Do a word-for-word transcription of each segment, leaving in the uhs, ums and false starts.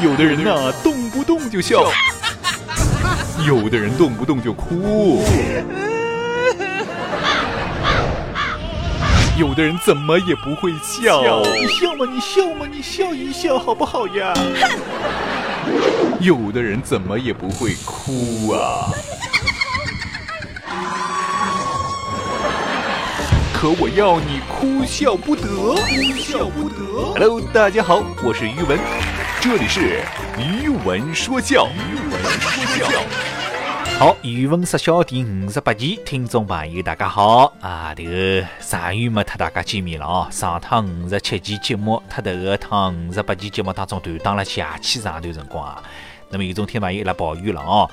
有的人呢动不动就笑，有的人动不动就哭，有的人怎么也不会笑。你笑吗？你笑吗？你笑一笑好不好呀？有的人怎么也不会哭啊。可我要你哭笑不得，哭笑不得。 Hello， 大家好，我是于文，这里是于文说教，于文说教。好，于文说教第五十八期，听众朋友大家好啊！这个上月没和大家见面了啊，上趟五十七期节目和这个趟五十八期节目当中断档了下期长段辰光啊。那么有种听朋友来抱怨了啊。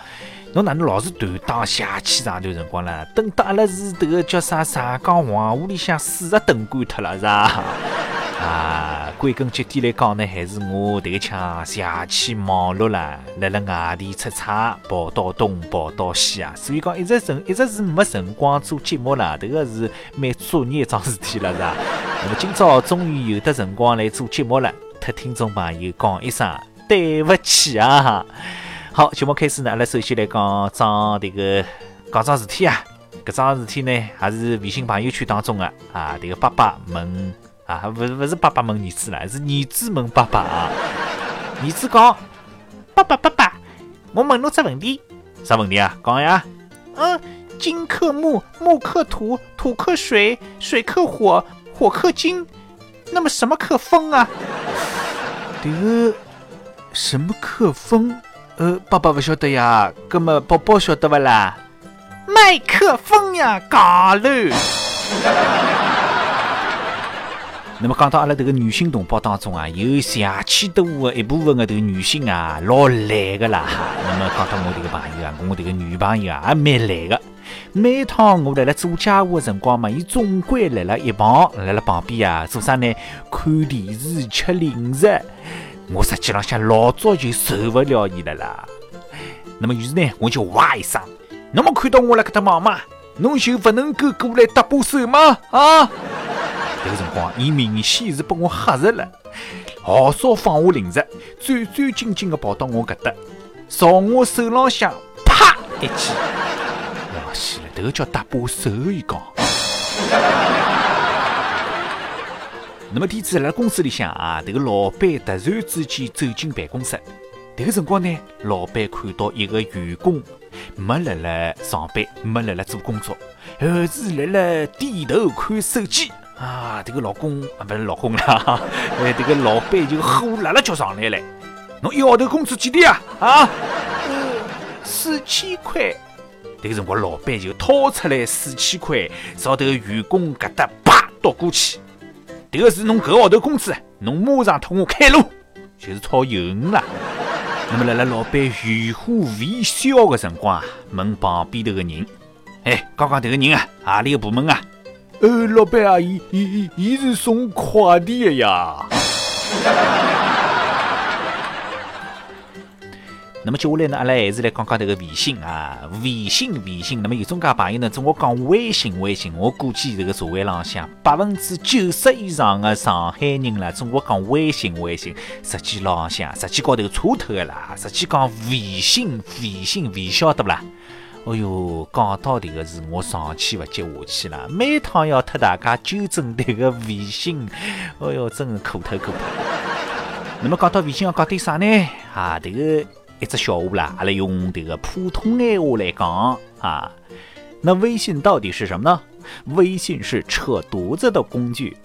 侬哪能老是断档下期长段辰光了？等到阿拉是这个叫啥上港黄屋里向四十吨干脱了是吧？啊，归根结底来讲呢，还是我这个腔下期忙碌了，辣辣外地出差，跑到东跑到西啊，所以讲一直辰一直是没辰光做节目了，这个是蛮作孽一桩事体了是吧？那么今朝终于有的辰光来做节目了，特听众朋友讲一声对不起啊！好，节目开始呢，阿拉首先来讲桩这个讲桩事体啊，搿桩事体呢，还是微信朋友圈当中啊，啊，这个爸爸问啊，不是不是爸爸问儿子啦，是儿子问爸爸啊。儿子讲：“爸爸爸爸，我问侬只问题。”啥问题啊？讲呀。嗯，金克木，木克土，土克水，水克火，火克金，那么什么克风啊？这个什么克风？呃，爸爸不晓得呀，那么宝宝晓得不啦？麦克风呀，嘎喽！那么讲到阿拉这个女性同胞当中啊，有两千多个一部分的这个女性啊，老懒个啦。那么讲到我这个朋友啊，我这个女朋友啊，也蛮懒个。每趟我来了做家务的辰光嘛，伊总归来了一旁，来了旁边啊，做啥呢？看电视、吃零食。我实际上想老早就受不了伊了啦。那么于是呢，我就哇一声，侬没看到我辣搿搭忙吗？侬就不能够过来搭把手吗？啊！这个辰光，伊明显是被我吓着了，好少放下零食，战战兢兢地跑到我搿搭，朝我手浪向啪一记，老死了，这个叫搭把手，伊讲。那么天子来公司里向啊，这个老板突然之间走进办公室，这个辰光呢，老板看到一个员工没辣辣上班，没辣辣做工作，而是辣辣低头看手机啊。这个老公啊，不是老公啦，哎，这个老板就火辣辣叫上来了，侬一号头工资几钿啊？啊，四千块。这个辰光，老板就掏出来四千块，朝这个员工搿搭啪倒过去。这个是侬搿号头工资，侬马上同我开路，就是炒鱿鱼了。那么，辣辣老板欲火未消的辰光啊，问旁边头个人：“哎，刚刚这个人啊，何里个部门啊？”“呃，老板啊，伊伊伊是送快递的呀。”那么接下来呢，阿拉还是来讲讲这个微信啊，微信微信。那么有种介朋友呢，总我讲微信微信，我估计这个社会浪向百分之九十以上的上海人啦，总我讲微信微信，实际浪向实际高头车头个啦，实际讲微信微信微信得不啦？哎呦，讲到迭个是我上气不接下气啦，每趟要和大家纠正迭个微信，哎呦，真是苦头苦头。那么讲到微信要讲点啥呢？啊，这个。一只小话啦，阿拉用这个普通闲话来讲啊。那微信到底是什么呢？微信是扯犊子的工具。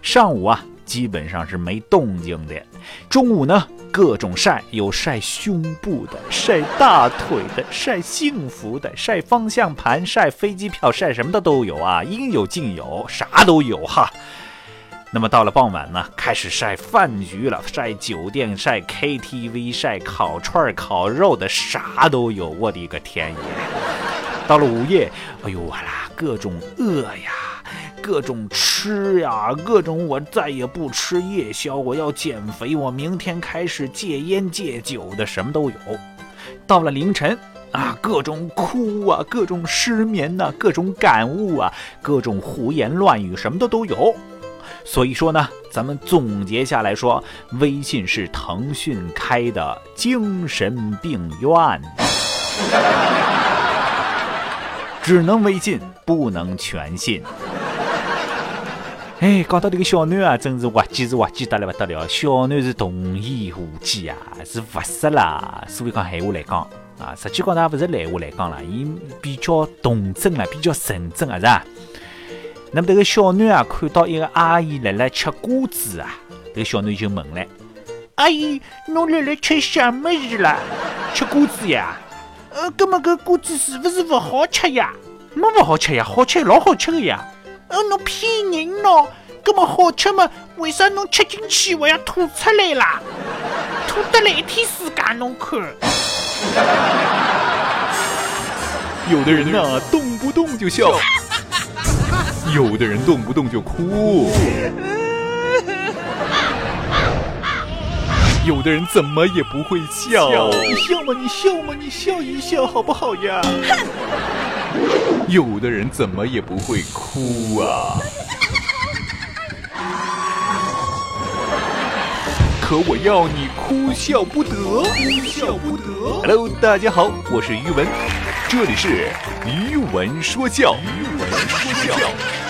上午啊，基本上是没动静的。中午呢，各种晒，有晒胸部的，晒大腿的，晒幸福的，晒方向盘，晒飞机票，晒什么的都有啊，应有尽有，啥都有哈。那么到了傍晚呢，开始晒饭局了，晒酒店，晒 K T V， 晒烤串烤肉的，啥都有，我的个天爷！到了午夜，哎呦哇啦，各种饿呀，各种吃呀，各种我再也不吃夜宵，我要减肥，我明天开始戒烟戒酒的，什么都有。到了凌晨啊，各种哭啊，各种失眠啊，各种感悟啊，各种胡言乱语，什么的都有。所以说呢，咱们总结下来说，微信是腾讯开的精神病院，只能微信，不能全信。哎，讲到这个小囡啊，真是滑稽是滑稽得来不得了。小囡是童言无忌啊，是不识啦。所以讲闲话来讲啊，实际高头也不是闲话来讲啦，伊比较童真啦，比较纯真啊，是吧？那么这个小囡啊，看到一个阿姨来来吃瓜子啊，这个小囡就问了：“阿姨，侬来来吃什么事啦？吃瓜子呀？呃，搿么搿瓜子是不是不好吃呀？没不好吃呀，好吃老好吃的呀。”呃侬骗人咯，搿么好吃嘛？为啥侬吃进去还要吐出来啦？吐得来一天世界侬看。有的人啊，动不动就笑；有的人动不动就哭；有的人怎么也不会笑。你笑嘛，你笑嘛，你笑一笑好不好呀？有的人怎么也不会哭啊，可我要你哭笑不得，哭笑不得。 Hello， 大家好，我是于文，这里是于文说教，于文说教。